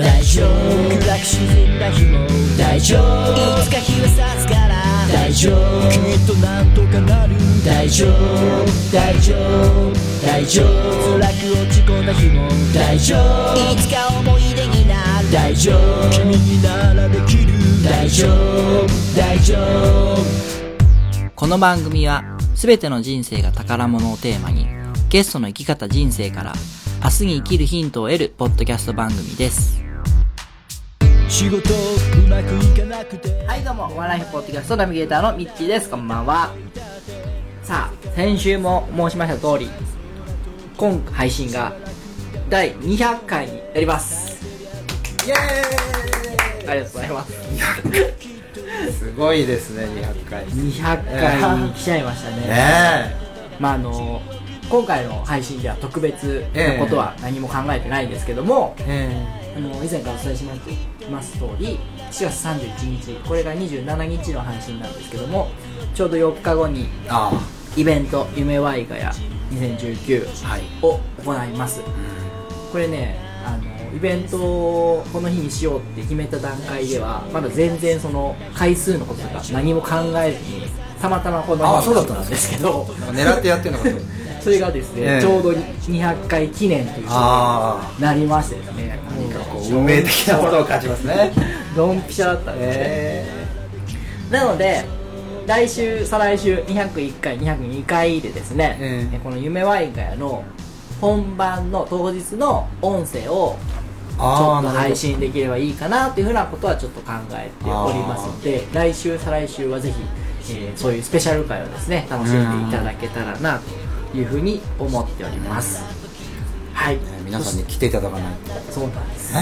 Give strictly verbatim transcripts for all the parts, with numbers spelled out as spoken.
大丈夫、暗く沈んだ日も大丈夫、いつか日は差すから大丈夫、きっとなんとかなる大丈夫、大丈夫、大丈夫、辛く落ち込んだ日も大丈夫、いつか思い出になる大丈夫、君にならできる大丈夫、大丈夫。この番組はすべての人生が宝物をテーマに、ゲストの生き方人生から明日に生きるヒントを得るポッドキャスト番組です。仕事うまくいかなくて、はい、どうもお笑いポッドキャストナビゲーターのミッチーです。こんばんは。さあ、先週も申しました通り、今配信がだいにひゃっかいになります。イエーイ、ありがとうございます。すごいですね、にひゃっかいにひゃっかいに来ちゃいましたね。ねえ、まああの今回の配信では特別なことは何も考えてないんですけども、えーえー、あの以前からお伝えします通り、しがつさんじゅういちにち、これがにじゅうしちにちの配信なんですけども、ちょうどよっかごにイベント夢ワイガヤにせんじゅうきゅうを行います、はい、これね、あのイベントをこの日にしようって決めた段階ではまだ全然その回数のこととか何も考えずに、たまたまこの日だったんですけど、狙ってやってるのかと思って。それがですね、ええ、ちょうどにひゃっかい記念ということになりましてですね、何かこう運命的なものを感じますね。ドンピシャだったんですね、えー、なので来週再来週にひゃくいっかいにひゃくにかいでですね、えー、この夢ワイガヤの本番の当日の音声をちょっと配信できればいいかなというふうなことはちょっと考えておりますので、来週再来週はぜひ、えー、そういうスペシャル回をですね楽しんでいただけたらなというふうに思っております。はい、皆さんに来ていただかないと。そうなんです。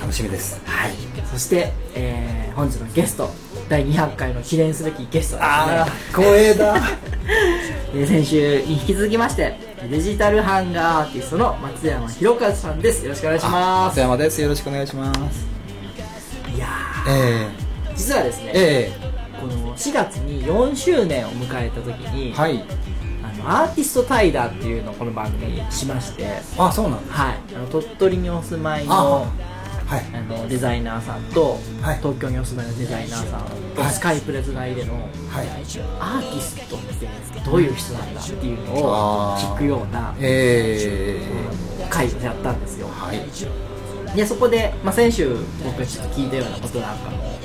楽しみです。はい。そして、えー、本日のゲスト、だいにひゃっかいの記念すべきゲストですね。あー、光栄だ。先週に引き続きまして、デジタルハンガーアーティストの松山弘和さんです。よろしくお願いします。松山です。よろしくお願いします。いやー、えー、実はですね、えー、このしがつによんしゅうねんを迎えた時に、はい。アーティスト対談っていうのをこの番組にしまして、あ、そうなんです、はい、あの鳥取にお住まい の, あ、はい、あのデザイナーさんと、はい、東京にお住まいのデザイナーさんと、はい、スカイプでつないでの、はい、アーティストってどういう人なんだっていうのを聞くような、えー、会をやったんですよ、はい、でそこで、まあ、先週僕がちょっと聞いたようなことなんかも、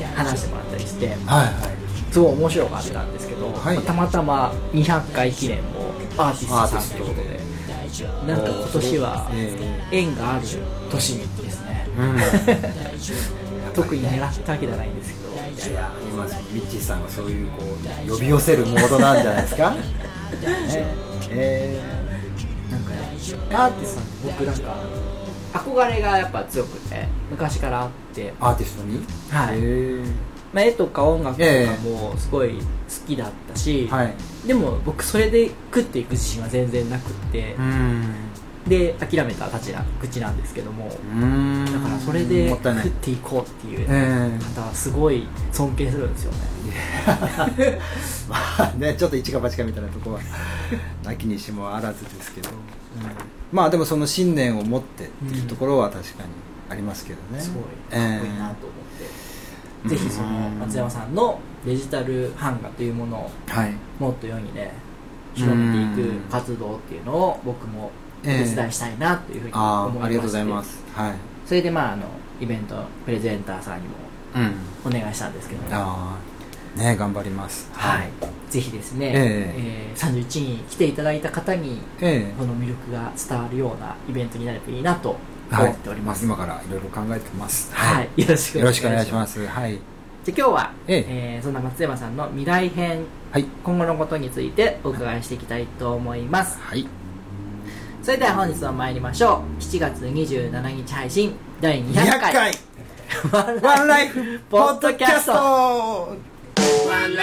えー、話してもらったりして、はいはい、すごい面白かったんですけど、はい、まあ、たまたまにひゃっかい記念もアーティストさんということで、なんか今年は縁がある年にですね、うん、特に狙ったわけじゃないんですけど、いやいや、今ミッチーさんはそういうこう呼び寄せるモードなんじゃないですか。、えー、なんかアーティストさんって僕なんか憧れがやっぱ強くて昔からあって、アーティストに、はい、えーまあ、絵とか音楽とかもすごい好きだったし、えーはい、でも僕それで食っていく自信は全然なくって、うん、で諦めたたちな口なんですけども、うん、だからそれで食っていこうっていう方はすごい尊敬するんですよね、えー、まあね、ちょっと一か八かみたいなとこはなきにしもあらずですけど、うん、まあでもその信念を持ってっていうところは確かにありますけどね、うん、すごいかっこいいなと思って、えーぜひその松山さんのデジタル版画というものをもっと世にね広めていく活動っていうのを僕もお手伝いしたいなというふうに思いまして、ありがとうございます、はい、それでまああのイベントプレゼンターさんにもお願いしたんですけど、ね、うん、あね、頑張ります、はいはい、ぜひですね、えーえー、さんじゅういちに来ていただいた方にこの魅力が伝わるようなイベントになればいいなと思っております、はい、今からいろいろ考えてます、はいはい、よろしくお願いします、よろしくお願いします、はい、で今日は、えええー、そんな松山さんの未来編、はい、今後のことについてお伺いしていきたいと思います、はい、それでは本日は参りましょう。しちがつにじゅうしちにち配信だいにひゃっかいワンライフポッドキャスト、ワンラ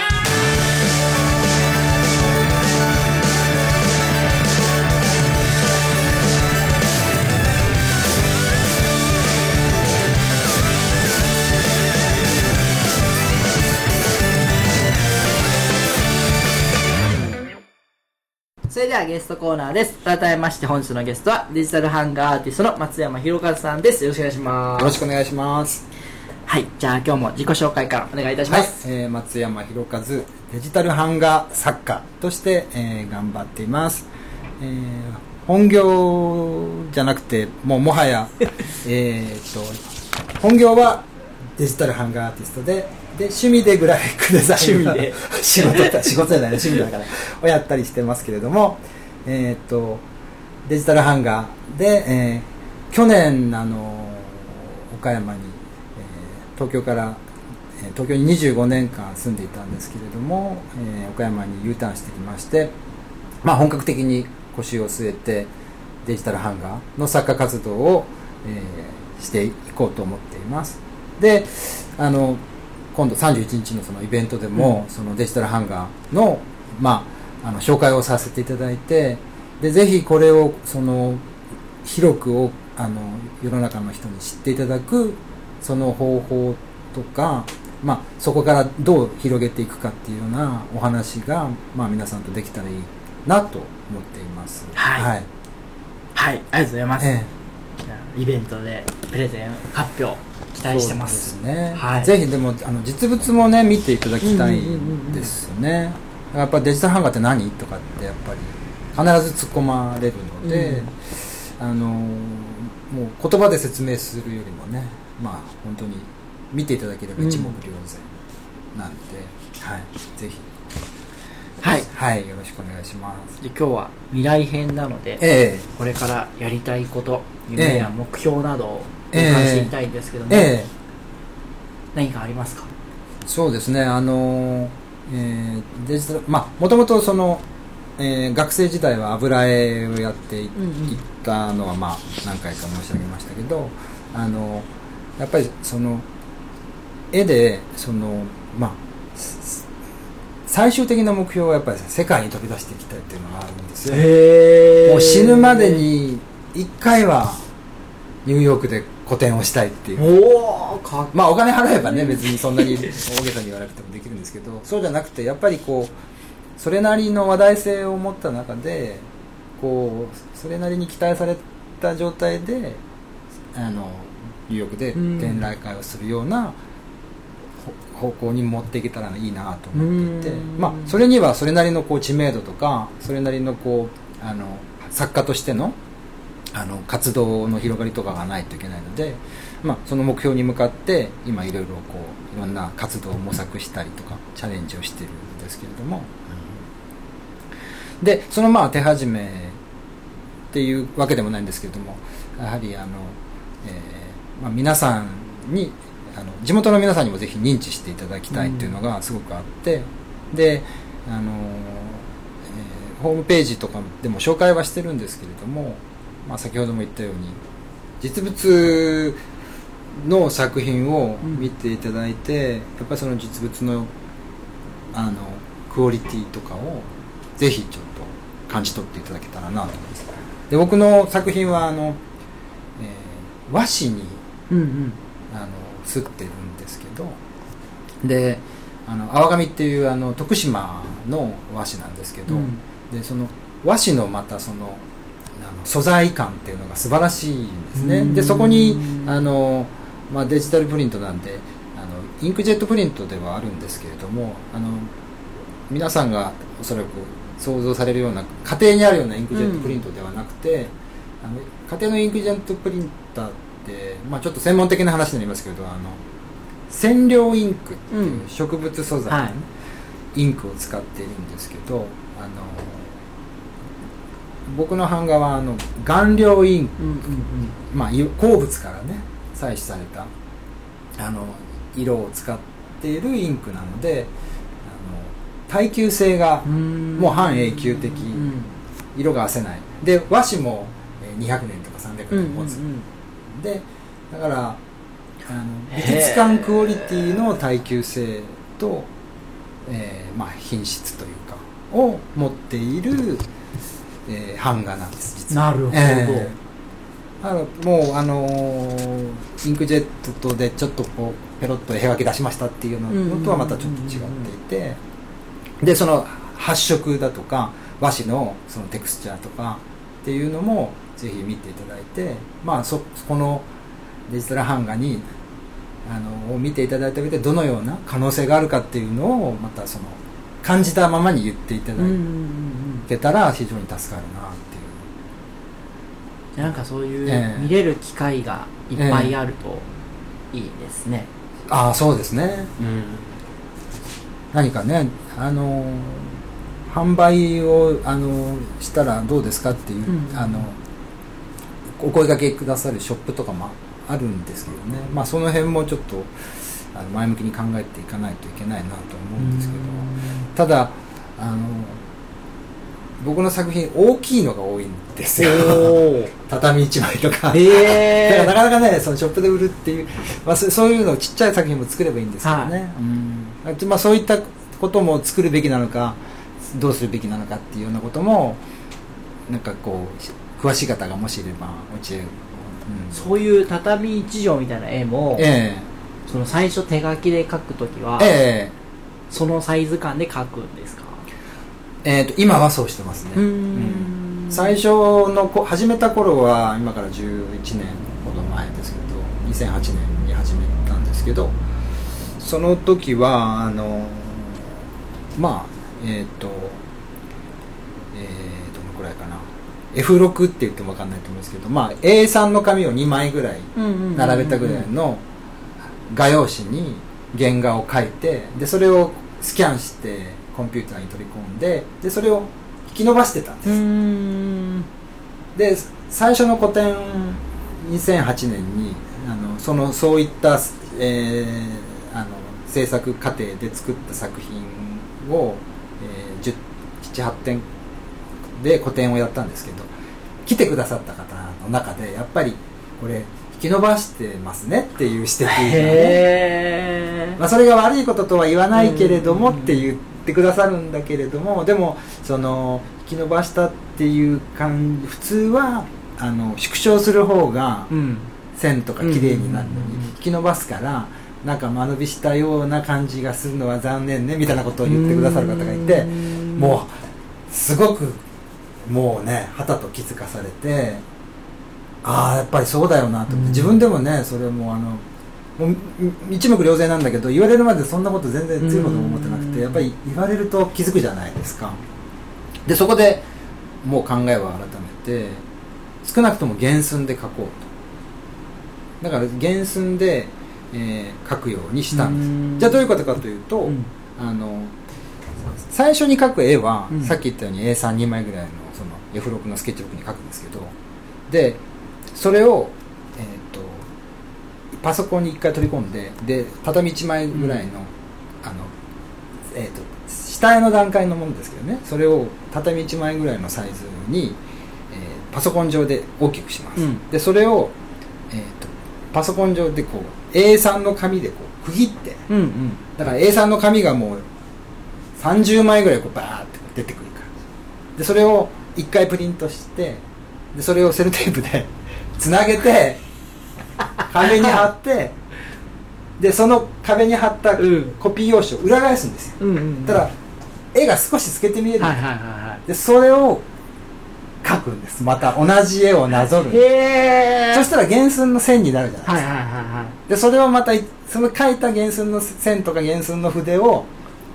イフそれではゲストコーナーです。改めまして本日のゲストはデジタル版画アーティストの松山弘和さんです。よろしくお願いします。よろしくお願いします。はい、じゃあ今日も自己紹介からお願いいたします。はい、えー、松山弘和、デジタル版画作家として、えー、頑張っています。えー本業じゃなくて、もうもはやえっと本業はデジタル版画アーティスト で, で趣味でグラフィックデザイン趣味で仕事仕事じゃない趣味だからをやったりしてますけれども、えー、っとデジタル版画で、えー、去年あの岡山に、えー、東京から東京ににじゅうごねんかん住んでいたんですけれども、えー、岡山に U ターンしてきまして、まあ、本格的に腰を据えてデジタル版画の作家活動を、えー、していこうと思っています。で、あの今度さんじゅういちにちのそのイベントでも、うん、そのデジタル版画の、まあ、あの紹介をさせていただいて、でぜひこれをその広くをあの世の中の人に知っていただくその方法とか、まあ、そこからどう広げていくかっていうようなお話が、まあ、皆さんとできたらいいなと思っています。はい、はいはい、ありがとうございます、ええ、イベントでプレゼン発表期待してます。そうですね、はい、ぜひでもあの実物もね見ていただきたいですね、うんうんうん、やっぱデジタル版画って何とかってやっぱり必ず突っ込まれるので、うんうん、あのもう言葉で説明するよりもね、まあ本当に見ていただければ一目瞭然なんで、うん、はい、ぜひはい、はい、よろしくお願いします。で今日は未来編なので、えー、これからやりたいこと夢や目標などをお話しいたいんですけども、えーえー、何かありますか？そうですね、あの、えー、デジタル、まあもともとその、えー、学生時代は油絵をやっていったのは、まあ何回か申し上げましたけど、あのやっぱりその絵でそのまあ最終的な目標はやっぱり世界に飛び出していきたいっていうのがあるんですよ、ね、もう死ぬまでにいっかいはニューヨークで個展をしたいっていう。おー、かっこいい。まあお金払えばね別にそんなに大げさに言わなくてもできるんですけど、そうじゃなくてやっぱりこうそれなりの話題性を持った中でこうそれなりに期待された状態であのニューヨークで展覧会をするような、うん、方向に持っていけたらいいなと思っていて、まあ、それにはそれなりのこう知名度とかそれなりのこうあの作家として の, あの活動の広がりとかがないといけないので、まあ、その目標に向かって今いろいろこういろんな活動を模索したりとかチャレンジをしてるんですけれども、うん、でそのまあ手始めっていうわけでもないんですけれども、やはりあの、えーまあ、皆さんにあの地元の皆さんにもぜひ認知していただきたいというのがすごくあって、うん、であの、えー、ホームページとかでも紹介はしてるんですけれども、まあ、先ほども言ったように実物の作品を見ていただいて、うん、やっぱりその実物 の, あのクオリティとかをぜひちょっと感じ取っていただけたらなと思います。で僕の作品はあの、えー、和紙に、うんうん、あの刷ってるんですけど、であの泡紙っていうあの徳島の和紙なんですけど、うん、でその和紙のまたそのあの素材感っていうのが素晴らしいんですね。でそこにあの、まあ、デジタルプリントなんであのインクジェットプリントではあるんですけれども、あの皆さんがおそらく想像されるような家庭にあるようなインクジェットプリントではなくて、うん、あの家庭のインクジェットプリンターってでまあ、ちょっと専門的な話になりますけど、あの染料インクっていう植物素材の、うんはい、インクを使っているんですけど、あの僕の版画はあの顔料インク、うんうんうん、まあ、鉱物からね採取されたあの色を使っているインクなので、あの耐久性がもう半永久的、色が褪せないで和紙もにひゃくねんとかさんびゃくねん持つ、うんうんうんでだからあの美術館クオリティの耐久性と、えーまあ、品質というかを持っている、えー、版画なんです。実はなるほど、えー、あのもうあのー、インクジェットでちょっとこうペロッと絵分け出しましたっていうのとはまたちょっと違っていて、でその発色だとか和紙 の, そのテクスチャーとかっていうのもぜひ見ていただいて、まあ、そこのデジタル版画にあのを見ていただいてあげて、どのような可能性があるかっていうのをまたその感じたままに言っていただけたら非常に助かるなっていう。なんかそういう見れる機会がいっぱいあるといいですね、えーえー、ああそうですね、うん、何かねあの販売をあのしたらどうですかっていう、うん、あのお声掛けくださるショップとかもあるんですけどね、まあ、その辺もちょっとあの前向きに考えていかないといけないなと思うんですけど、ただあの僕の作品大きいのが多いんですよ畳一枚とか、えー、だからなかなかねそのショップで売るっていう、まあ、そういうのをちっちゃい作品も作ればいいんですけどね、はい、うん、まあ、そういったことも作るべきなのかどうするべきなのかっていうようなこともなんかこう詳しい方がもしいればお知恵、うん、そういう畳一畳みたいな絵も、えー、その最初手書きで描くときは、えー、そのサイズ感で描くんですか？えーと、今はそうしてますね。うん、うん、最初のこ始めた頃は今からじゅういちねんほど前ですけどにせんはちねんに始めたんですけど、その時はあのまあえーとえー、どのくらいかな エフろく って言っても分かんないと思うんですけど、まあ、エースリー の紙をにまいぐらい並べたぐらいの画用紙に原画を描いて、でそれをスキャンしてコンピューターに取り込ん で, でそれを引き伸ばしてたんです。うーん、で最初の個展にせんはちねんにあの そ, のそういった、えー、あの制作過程で作った作品をななはってんで個展をやったんですけど、来てくださった方の中でやっぱりこれ引き伸ばしてますねっていう指摘が、ね、まあ、それが悪いこととは言わないけれどもって言ってくださるんだけれども、でもその引き伸ばしたっていう感じ、普通はあの縮小する方が線とか綺麗になるのに引き伸ばすからなんか間延びしたような感じがするのは残念ねみたいなことを言ってくださる方がいて、もうすごくもうねはたと気づかされて、ああやっぱりそうだよなと。自分でもねそれもあのもう一目瞭然なんだけど、言われるまでそんなこと全然強いことも思ってなくて、やっぱり言われると気づくじゃないですか。でそこでもう考えを改めて、少なくとも原寸で描こうと。だから原寸でえー、描くようにしたんです。じゃあどういうことかというと、うん、あの最初に描く絵は、うん、さっき言ったように エースリーに 枚ぐらい の, その エフろく のスケッチブックに描くんですけど、でそれを、えー、とパソコンに一回取り込ん で, で畳いちまいぐらい の,、うん、あのえー、と下絵の段階のものですけどね、それを畳いちまいぐらいのサイズに、えー、パソコン上で大きくします、うん、でそれを、えー、とパソコン上でこうエースリー の紙でこう区切って、うんうん、だから エースリー の紙がもうさんじゅうまいぐらいこうバーって出てくる感じで、それをいっかいプリントして、でそれをセルテープでつなげて壁に貼ってでその壁に貼ったコピー用紙を裏返すんですよ、うんうんうん、ただ絵が少し透けて見える、はいはいはいはい、でそれを描くんです。また同じ絵をなぞるんです。そしたら原寸の線になるじゃないですか、はいはいはいはい、でそれをまたその描いた原寸の線とか原寸の筆を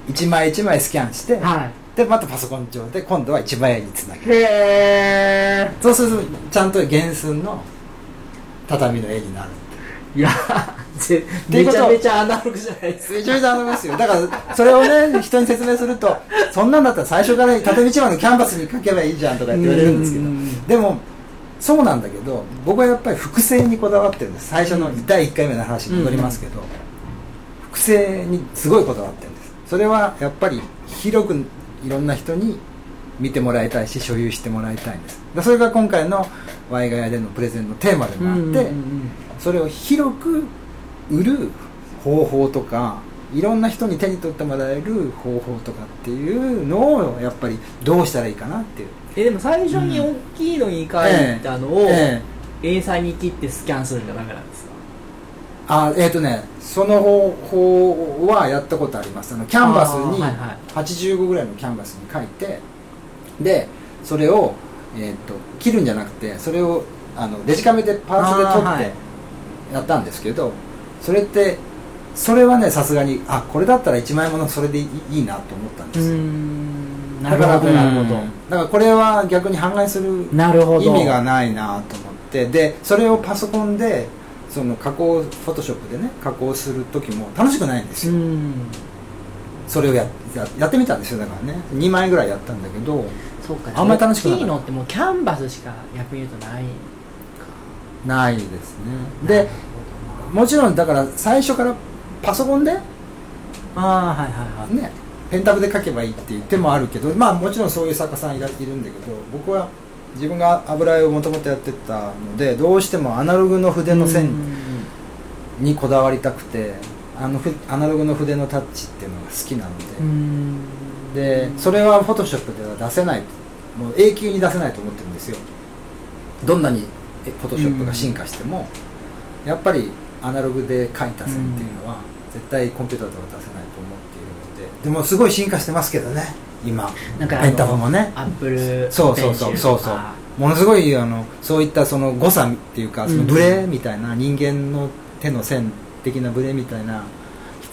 一枚一枚スキャンして、はい、でまたパソコン上で今度は一枚絵につなげる。へー、そうするとちゃんと原寸の畳の絵になる。いやめちゃめちゃアナログじゃないですか。めちゃめちゃアナログですよ。だからそれをね人に説明すると、そんなんだったら最初から縦道までキャンバスに描けばいいじゃんとか言われるんですけど、でもそうなんだけど僕はやっぱり複製にこだわってるんです。最初のだいいっかいめの話に戻りますけど、複製にすごいこだわってるんです。それはやっぱり広くいろんな人に見てもらいたいし所有してもらいたいんです。それが今回のワイガヤでのプレゼンのテーマでもあって、それを広く売る方法とかいろんな人に手に取ってもらえる方法とかっていうのをやっぱりどうしたらいいかなっていう。えでも最初に大きいのに描いたのをエースリーに切ってスキャンするんじゃダメなんですか？あえっ、ー、とねその方法はやったことあります。あのキャンバスにはちじゅうごぐらいのキャンバスに描いて、でそれを、えー、と切るんじゃなくてそれをあのデジカメでパーツで撮ってやったんですけど、はい、それってそれはねさすがにあこれだったらいちまいものそれでいいなと思ったんです。うーん、なるほどなるほど。だからこれは逆に販売する意味がないなと思ってでそれをパソコンでその加工フォトショップでね加工する時も楽しくないんですよ。うん、それを や, や, やってみたんですよ。だからねにまいぐらいやったんだけどそうか、ね、あんまり楽しくなかった。大きいのってもうキャンバスしか逆に言うとないかないですね。でもちろんだから最初からパソコンであ、はいはいはいね、ペンタブで書けばいいっていう手もあるけど、まあもちろんそういう作家さんいるんだけど僕は自分が油絵をもともとやってたのでどうしてもアナログの筆の線にこだわりたくてあのアナログの筆のタッチっていうのが好きなのでうんでそれはフォトショップでは出せないもう永久に出せないと思ってるんですよ。どんなにフォトショップが進化してもやっぱりアナログで描いた線っていうのは絶対コンピューターでは出せないと思っているのででもすごい進化してますけどね今なんかペンタブもねアップルペンシルそうそうそうそうそうものすごいあのそういったその誤差っていうかそのブレみたいな、うん、人間の手の線的なブレみたいな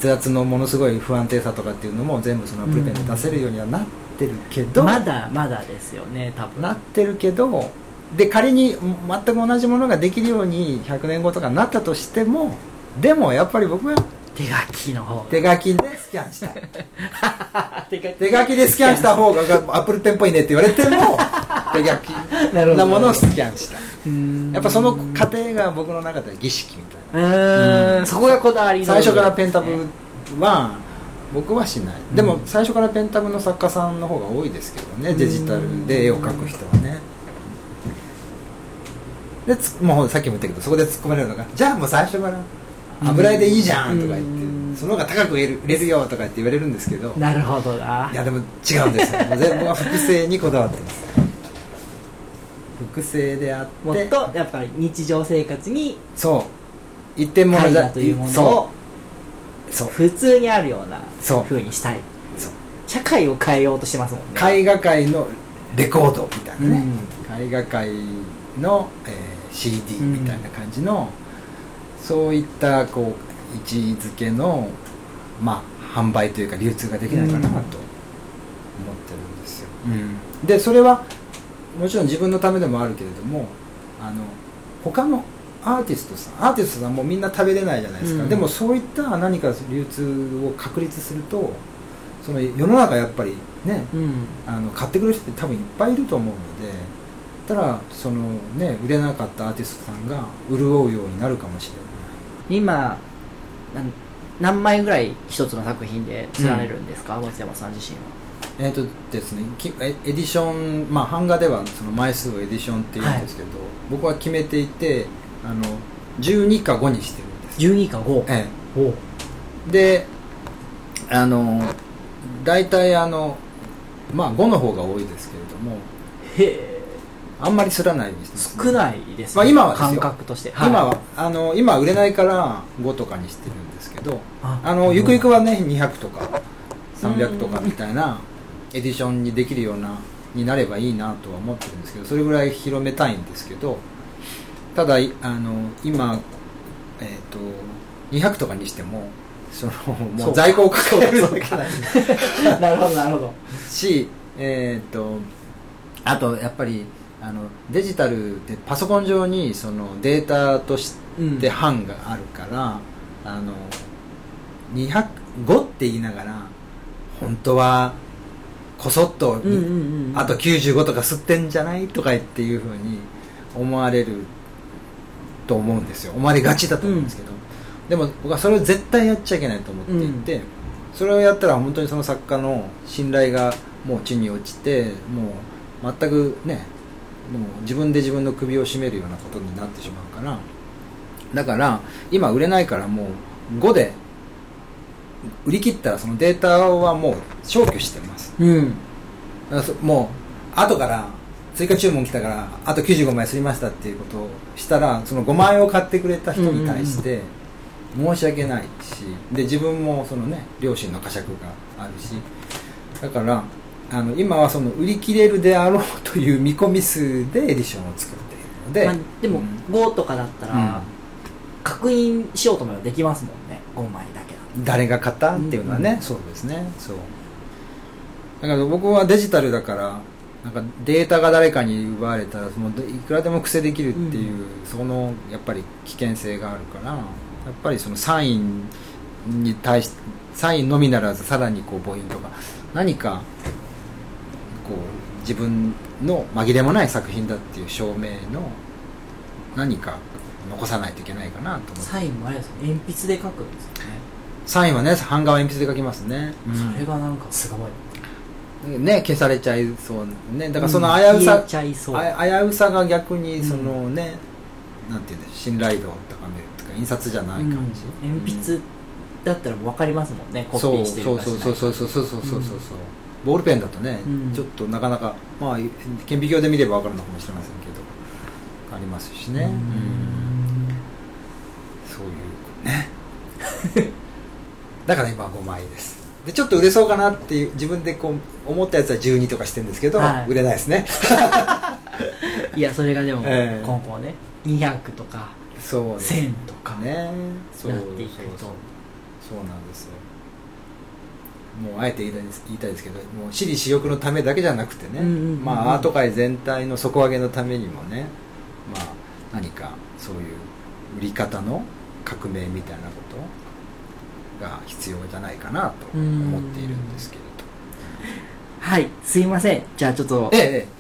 筆圧のものすごい不安定さとかっていうのも全部そのアップルペンで出せるようにはなってるけど、うんうん、まだまだですよね多分なってるけどで仮に全く同じものができるようにひゃくねんごとかになったとしてもでもやっぱり僕は手書きの方手書きでスキャンしたい手書き手書きでスキャンした方がアップルペンっぽいねって言われても手書きなものをスキャンしたやっぱその過程が僕の中では儀式みたいなうんそこがこだわりの最初からペンタブは僕はしない。でも最初からペンタブの作家さんの方が多いですけどねデジタルで絵を描く人はねでもうさっきも言ったけどそこで突っ込まれるのがじゃあもう最初から油絵でいいじゃんとか言ってその方が高く売れるよとかって言われるんですけどなるほどないやでも違うんですよ全部は複製にこだわってます複製であってもっとやっぱり日常生活にそう一点物だというものをそう普通にあるような風にしたいそう社会を変えようとしてますもんね。絵画界のレコードみたいなね、うん、絵画界の、えー、シーディー みたいな感じの、うんそういったこう位置づけの、まあ、販売というか流通ができないかなと思ってるんですよ、うん、でそれはもちろん自分のためでもあるけれどもあの他のアーティストさんアーティストさんもみんな食べれないじゃないですか、うん、でもそういった何か流通を確立するとその世の中やっぱりね、うん、あの買ってくれる人って多分いっぱいいると思うのでだからその、ね、売れなかったアーティストさんが潤うようになるかもしれない。今何枚ぐらい一つの作品で釣られるんですか、うん、松山さん自身は。えーとですね、エディション、まあ、版画ではその枚数をエディションって言うんですけど、はい、僕は決めていてあのじゅうにかごにしてるんです。じゅうにかご、ええ、おであの大体あの、まあ、ごの方が多いですけれどもへえあんまりすらないです、ね、少ないですね、まあ、今はですよ感覚として、はい、今はあの今は売れないからごとかにしてるんですけどああのゆくゆくはねにひゃくとかさんびゃくとかみたいなエディションにできるようなになればいいなとは思ってるんですけどそれぐらい広めたいんですけどただあの今、えー、とにひゃくとかにしてもそのもう在庫を抱えるわけないなるほどなるほどし、えー、とあとやっぱりあのデジタルでパソコン上にそのデータとして版があるから、うん、あのにひゃくごって言いながら本当はこそっと、うんうんうん、あときゅうじゅうごとか吸ってんじゃないとかっていう風に思われると思うんですよ。思われがちだと思うんですけど、うん、でも僕はそれを絶対やっちゃいけないと思っていて、うん、それをやったら本当にその作家の信頼がもう地に落ちてもう全くねもう自分で自分の首を絞めるようなことになってしまうからだから今売れないからもうごで売り切ったらそのデータはもう消去してます、うん、だからもう後から追加注文来たからあときゅうじゅうごまいすりましたっていうことをしたらそのごまいを買ってくれた人に対して申し訳ないしで自分もそのね両親の呵責があるしだからあの今はその売り切れるであろうという見込み数でエディションを作っているので、まあ、でもごとかだったら確認しようと思えばできますもんね、ごまいだけだと。誰が買ったっていうのはね、うんうん、そうですね。そうだから僕はデジタルだからなんかデータが誰かに奪われたらそのいくらでも癖できるっていう、うん、そのやっぱり危険性があるからやっぱりそのサインに対しサインのみならずさらにこう母音とか何かこう自分の紛れもない作品だっていう証明の何か残さないといけないかなと思って。サインもあれですか、鉛筆で書くんですよね。サインはね版画は鉛筆で書きますね、うん、それがなんかすごいね、消されちゃいそうね。だからその危うさ、うん、危うさが逆にそのね、うん、なんていうんだ、信頼度を高めるとか印刷じゃない感じ、うんうん、鉛筆だったら分かりますもんね、コピーしてるかしないか。そうそうそうそうそうそうそうそう、うん、ボールペンだとね、うん、ちょっとなかなかまあ顕微鏡で見れば分かるのかもしれませんけどありますしね、うんうん、そういうねだから今はごまいです。でちょっと売れそうかなっていう自分でこう思ったやつはじゅうにとかしてるんですけど、はい、売れないですねいやそれがでも、えー、今後ねにひゃくとかそうせんとかねそうなっていくと、そうそうなんですよ。もうあえて言いたいです、言いたいですけどもう私利私欲のためだけじゃなくてね、うんうんうんうん、まあアート界全体の底上げのためにもね、まあ、何かそういう売り方の革命みたいなことをが必要じゃないかなと思っているんですけれど、はい、すいません。じゃあちょっと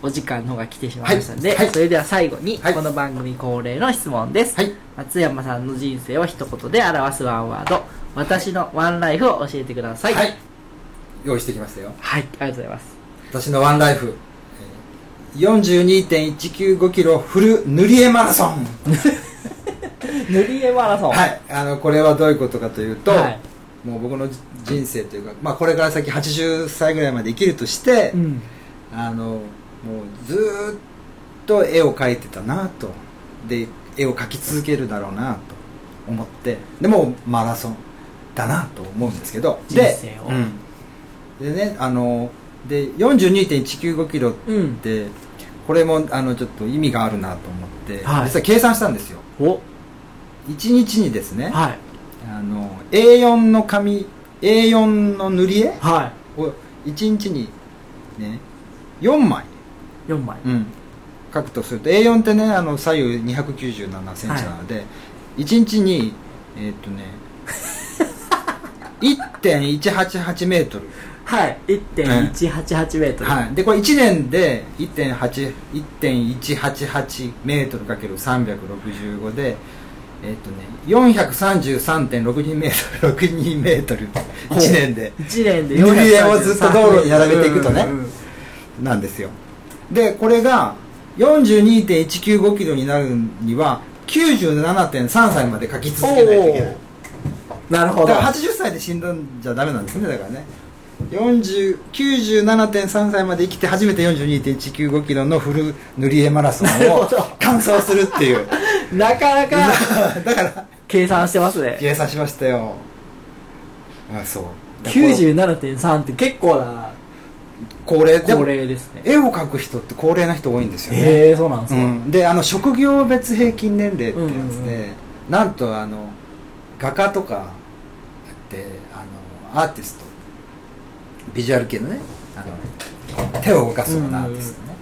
お時間の方が来てしまいましたので、はいはい、それでは最後にこの番組恒例の質問です、はい、松山さんの人生を一言で表すワンワード、私のワンライフを教えてください。はい、用意してきましたよ。はい、ありがとうございます。私のワンライフ よんじゅうにてんいちきゅうごキロフル塗り絵マラソン塗り絵マラソン、はい、あのこれはどういうことかというと、はい、もう僕の人生というか、まあ、これから先はちじゅっさいぐらいまで生きるとして、うん、あのもうずーっと絵を描いてたなと、で絵を描き続けるだろうなと思って、でもマラソンだなと思うんですけど、人生を、うん、でねあので よんじゅうにてんいちきゅうごキロって、うん、これもあのちょっと意味があるなと思って、はい、実は計算したんですよ。おいちにちにですね、はい、あの エーよん の紙 エーよん の塗り絵をいちにちに、ね、よんまいよんまい、うん、描くとすると エーよん ってねあの左右にひゃくきゅうじゅうななセンチなので、はい、いちにちにえー、っとねいってんいちはちはちメートル、はい、いってんいちはちはちメートル、はい、でこれいちねんで いってんいちはちはちメートル かけるさんびゃくろくじゅうごでえっとね、よんひゃくさんじゅうさんてんろくにメートルいちねんでいちねんで塗り絵をずっと道路に並べていくとね、うんうん、なんですよ。でこれが よんじゅうにてんいちきゅうごキロになるには きゅうじゅうななてんさんさいまで描き続けないといけない。なるほど。だからはちじゅっさいで死んだんじゃダメなんですね。だからねよんじゅう きゅうじゅうななてんさんさいまで生きて初めて よんじゅうにてんいちきゅうごキロのフル塗り絵マラソンを完走するっていうなかなかだから計算してますね。計算しましたよ。あそう きゅうじゅうななてんさん って結構な高齢高齢ですね。絵を描く人って高齢な人多いんですよね。へえー、そうなんですか、うん、であの職業別平均年齢ってやつで、うんうんうん、なんとあの画家とかってあのアーティストビジュアル系のねあの手を動かすようなアーティストね、あ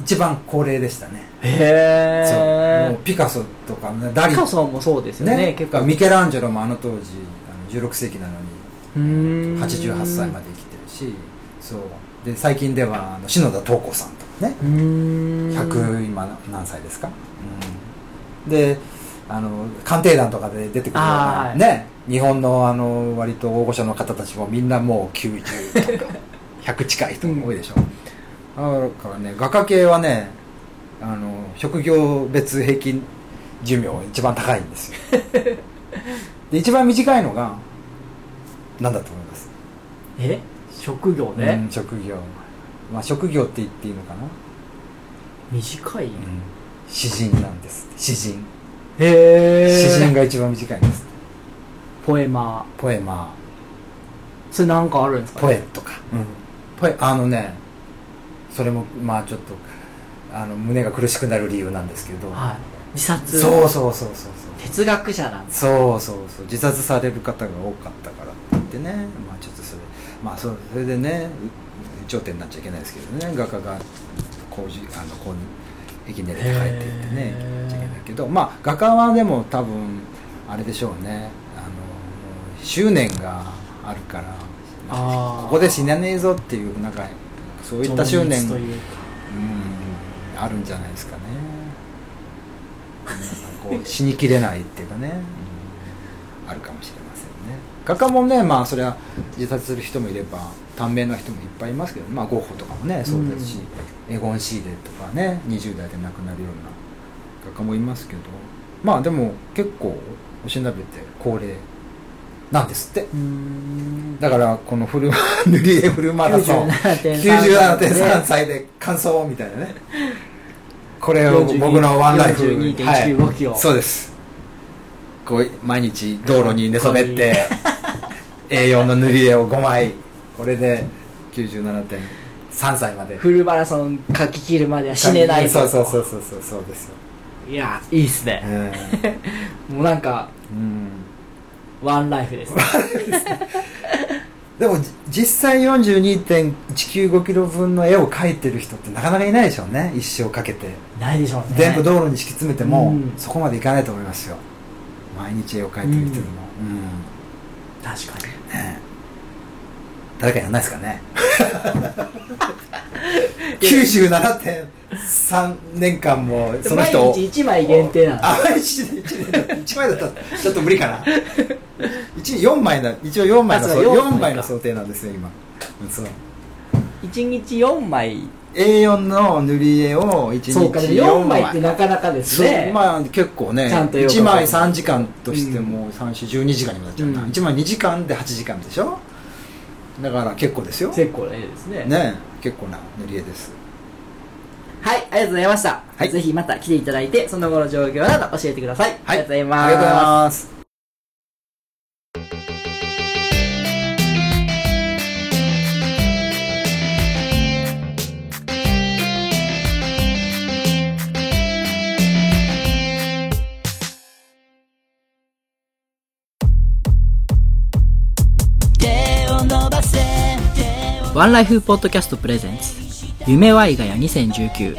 の一番高齢でしたね。へー、そうもうピカソとか、ね、ダリピカソもそうですよ ね, ね結構ミケランジェロもあの当時あのじゅうろくせいきなのにはちじゅうはっさいまで生きてるし、そうで最近ではあの篠田桃子さんとかね、うーんひゃく今何歳ですか、うん、であの鑑定団とかで出てくるようなね日本のあの割と大御所の方たちもみんなもうきゅうじゅうとかひゃく近い人が多いでしょだからね画家系はねあの職業別平均寿命一番高いんですよで一番短いのが何だと思います？え職業ね、うん、職業、まあ、職業って言っていいのかな。短い、うん、詩人なんです。詩人。へえ。詩人が一番短いんです。ポエマー。ポエマそれなんかあるんですか、ね、ポエとか、うん、ポエあのねそれもまあちょっとあの胸が苦しくなる理由なんですけど、はい、自殺そうそうそうそうそう哲学者なんですそうそうそう自殺される方が多かったからって言ってねまあちょっとそれまあそれでね頂点になっちゃいけないですけどね画家がこうあのこう駅練で描いていってねいけないけどまあ画家はでも多分あれでしょうねあの執念があるからあここで死なねえぞっていうなんかそういった執念というか、うん、あるんじゃないですかねこう死にきれないっていうかね、うん、あるかもしれませんね画家もねまあそれは自殺する人もいれば短命の人もいっぱいいますけどまあゴッホとかもねそうですし、うん、エゴン・シーレとかねにじゅう代で亡くなるような画家もいますけどまあでも結構おしなべて高齢なんですって。うーんだからこのフル塗り絵フルマラソン きゅうじゅうななてんさん 歳で完走みたいなねこれを僕のワンライフ よんじゅうにてんいちきゅうごキロ、はい、そうですこう毎日道路に寝そべってエーよん の塗り絵をごまいこれで きゅうじゅうななてんさん 歳までフルマラソン書き切るまでは死ねないそうそうそうそうそうそうですよいやいいっすね、うん、もうなんか、うんワンライフですねでも実際 よんじゅうにてんいちきゅうごキロ分の絵を描いてる人ってなかなかいないでしょうね一生かけてないでしょうね全部道路に敷き詰めても、うん、そこまでいかないと思いますよ毎日絵を描いてる人でも、うんうん、確かに、ね、誰かやんないですかねきゅうじゅうななてんさんねんかんもその人を毎日いちまい限定なのあ毎日いちまいだったらちょっと無理かなよんまいな一応よんまいのよんまいの想定なんですよ今そういちにちよんまい エーよん の塗り絵をいちにちよんまいそうかよんまいってなかなかですねまあ結構ねいちまいさんじかんとしてもさんじゅうにじかんにもなっちゃうな、うん、いちまいにじかんではちじかんでしょだから結構ですよ結構な絵ですねね結構な塗り絵ですはいありがとうございました、はい、ぜひまた来ていただいてその後の状況など教えてください、はい、ありがとうございますありがとうございますワンライフポッドキャストプレゼンツ夢ワイガヤにせんじゅうきゅう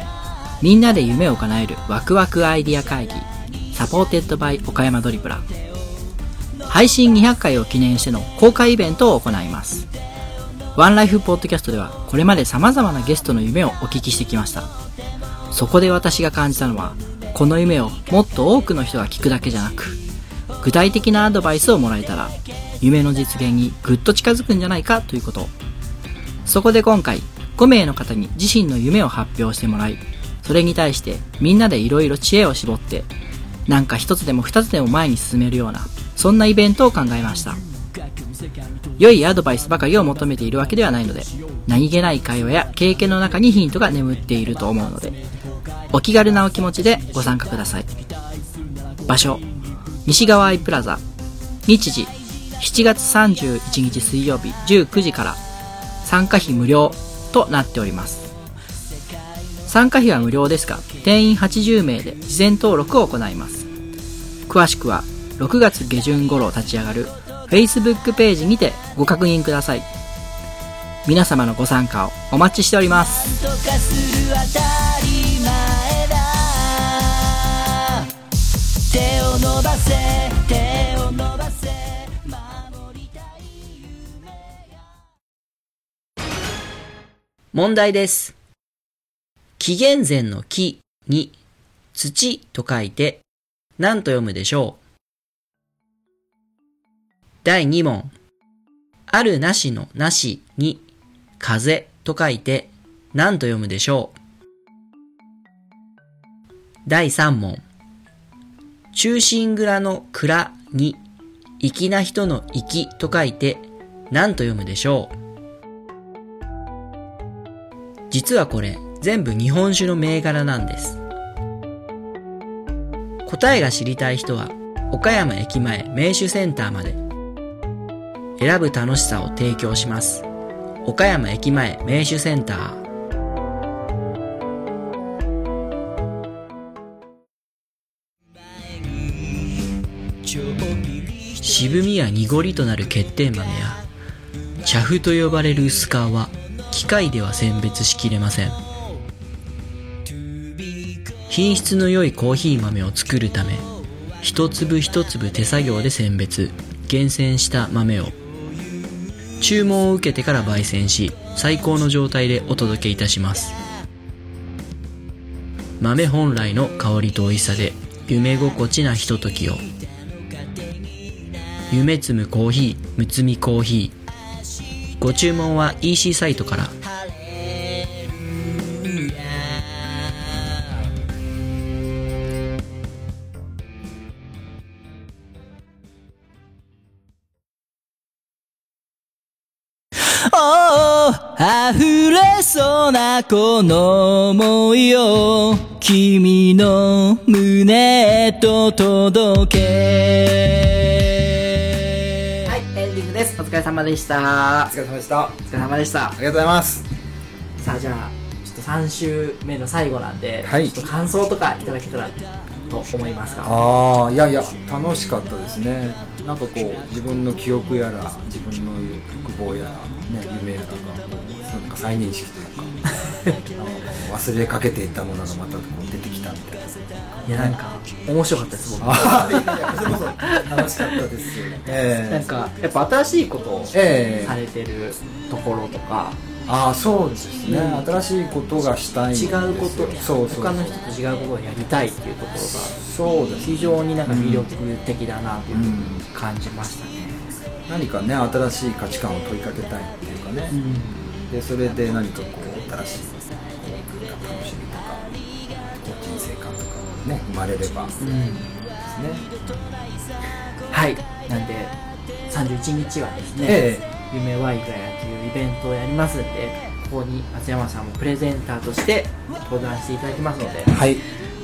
みんなで夢を叶えるワクワクアイディア会議サポーテッドバイ岡山ドリプラ配信にひゃっかいを記念しての公開イベントを行いますワンライフポッドキャストではこれまで様々なゲストの夢をお聞きしてきましたそこで私が感じたのはこの夢をもっと多くの人が聞くだけじゃなく具体的なアドバイスをもらえたら夢の実現にぐっと近づくんじゃないかということそこで今回ごめいの方に自身の夢を発表してもらいそれに対してみんなでいろいろ知恵を絞ってなんか一つでも二つでも前に進めるようなそんなイベントを考えました良いアドバイスばかりを求めているわけではないので何気ない会話や経験の中にヒントが眠っていると思うのでお気軽なお気持ちでご参加ください場所西側アイプラザ日時しちがつさんじゅういちにち水曜日じゅうくじから参加費無料となっております参加費は無料ですが定員はちじゅうめいで事前登録を行います詳しくはろくがつ下旬頃立ち上がる Facebook ページにてご確認ください皆様のご参加をお待ちしております手を伸ばせ手を伸ばせ問題です。紀元前の紀に土と書いて何と読むでしょう？だいに問。あるなしのなしに風と書いて何と読むでしょう？だいさん問。忠臣蔵の蔵に粋な人の粋と書いて何と読むでしょう？実はこれ全部日本酒の銘柄なんです。答えが知りたい人は岡山駅前銘酒センターまで。選ぶ楽しさを提供します。岡山駅前名酒センター。渋みや濁りとなる欠点豆や茶粉と呼ばれる薄皮は機械では選別しきれません。品質の良いコーヒー豆を作るため、一粒一粒手作業で選別、厳選した豆を注文を受けてから焙煎し、最高の状態でお届けいたします。豆本来の香りと美味しさで夢心地なひとときを。夢摘むコーヒー、むつみコーヒー。ご注文は イーシー サイトから。溢れそうなこの想いを君の胸へと届け。はい、エンディングです。お疲れ様でした。お疲れ様でした。お疲れ様でした。ありがとうございます。さあ、じゃあちょっとさんしゅうめの最後なんで、はい、ちょっと感想とかいただけたらと思いますが。ああ、いやいや楽しかったですね。なんかこう自分の記憶やら自分の欲望やら、ね、夢やらがなんか再認識というか忘れかけていたものがまたこう出てきたみたいな。いや、なんか面白かったです。僕あそれこそ楽しかったですよね、えー、なんかやっぱ新しいことをされてるところとか、えー、ああそうですね、うん、新しいことがしたいんですよ。違うこと、そうそうそう、他の人と違うことをやりたいっていうところがそうです、非常になんか魅力的だなというふうに感じましたね、うん、何かね新しい価値観を問いかけたいっていうかね、うん、でそれで何かこう新しい楽しみとか人生観とかね生まれれば、うん、ですね。はい、なんでさんじゅういちにちはですね、ええ、夢ワイガヤというイベントをやりますんで、ここに松山さんもプレゼンターとして登壇していただきますので、はい、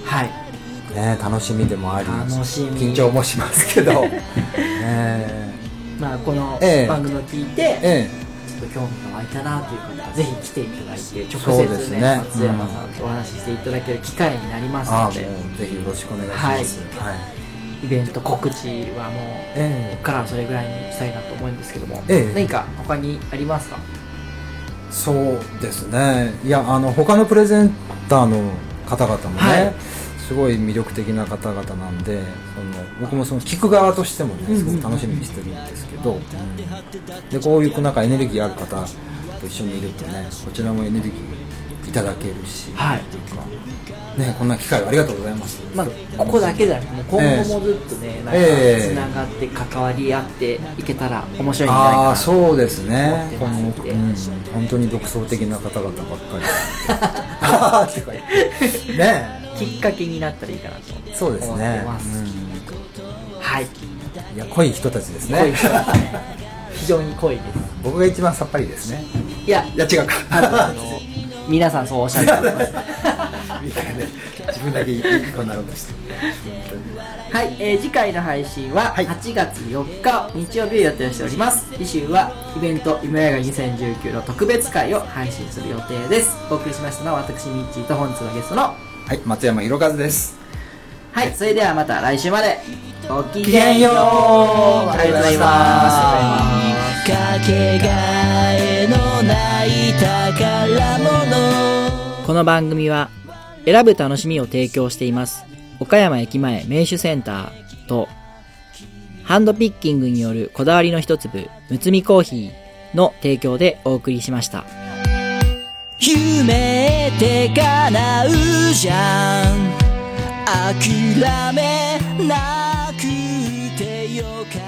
はい、ね、楽しみでもあり楽しみ緊張もしますけど、えー、まあこの番組を聞いて、ええええ、興味が湧いたなという方はぜひ来ていただいて、直接ね、松山さんとお話ししていただける機会になりますので、うん、ぜひよろしくお願いします、はいはい、イベント告知はもう、えー、ここからはそれぐらいにしたいなと思うんですけども、えー、何か他にありますか？そうですね、いや、あの他のプレゼンターの方々もね、はい、すごい魅力的な方々なんで、その僕もその聞く側としてもねすごく楽しみにしてるんですけど、うん、でこういうなんかエネルギーある方と一緒にいるとね、こちらもエネルギーいただけるし、はい、というか、ね、こんな機会をありがとうございます、まあ、ここだけじゃなくて今後もずっとね、えー、なんかつながって関わり合っていけたら面白いんじゃないかなと思ってますので、あー、そうですね、うん、本当に独創的な方々ばっかりねえ、きっかけになったらいいかなと思ってます。そうですね、うん、はい、いや濃い人たちですね、濃い人たちね非常に濃いです。僕が一番さっぱりですね。いやいや違うか、あの皆さんそうおっしゃると思います自分だけこんなことしてはい、えー、次回の配信ははちがつよっか日曜日を予定しております。次週はイベント夢やがにせんじゅうきゅうの特別会を配信する予定です。お送りしましたのは私ミッチーと、本日のゲストのはい、松山裕和です。はい、それではまた来週まで。ごきげんよう。ありがとうございます。かけがえのない宝物。この番組は選ぶ楽しみを提供しています。岡山駅前名酒センターとハンドピッキングによるこだわりの一粒、むつみコーヒーの提供でお送りしました。夢って叶うじゃん、諦めなくてよかった。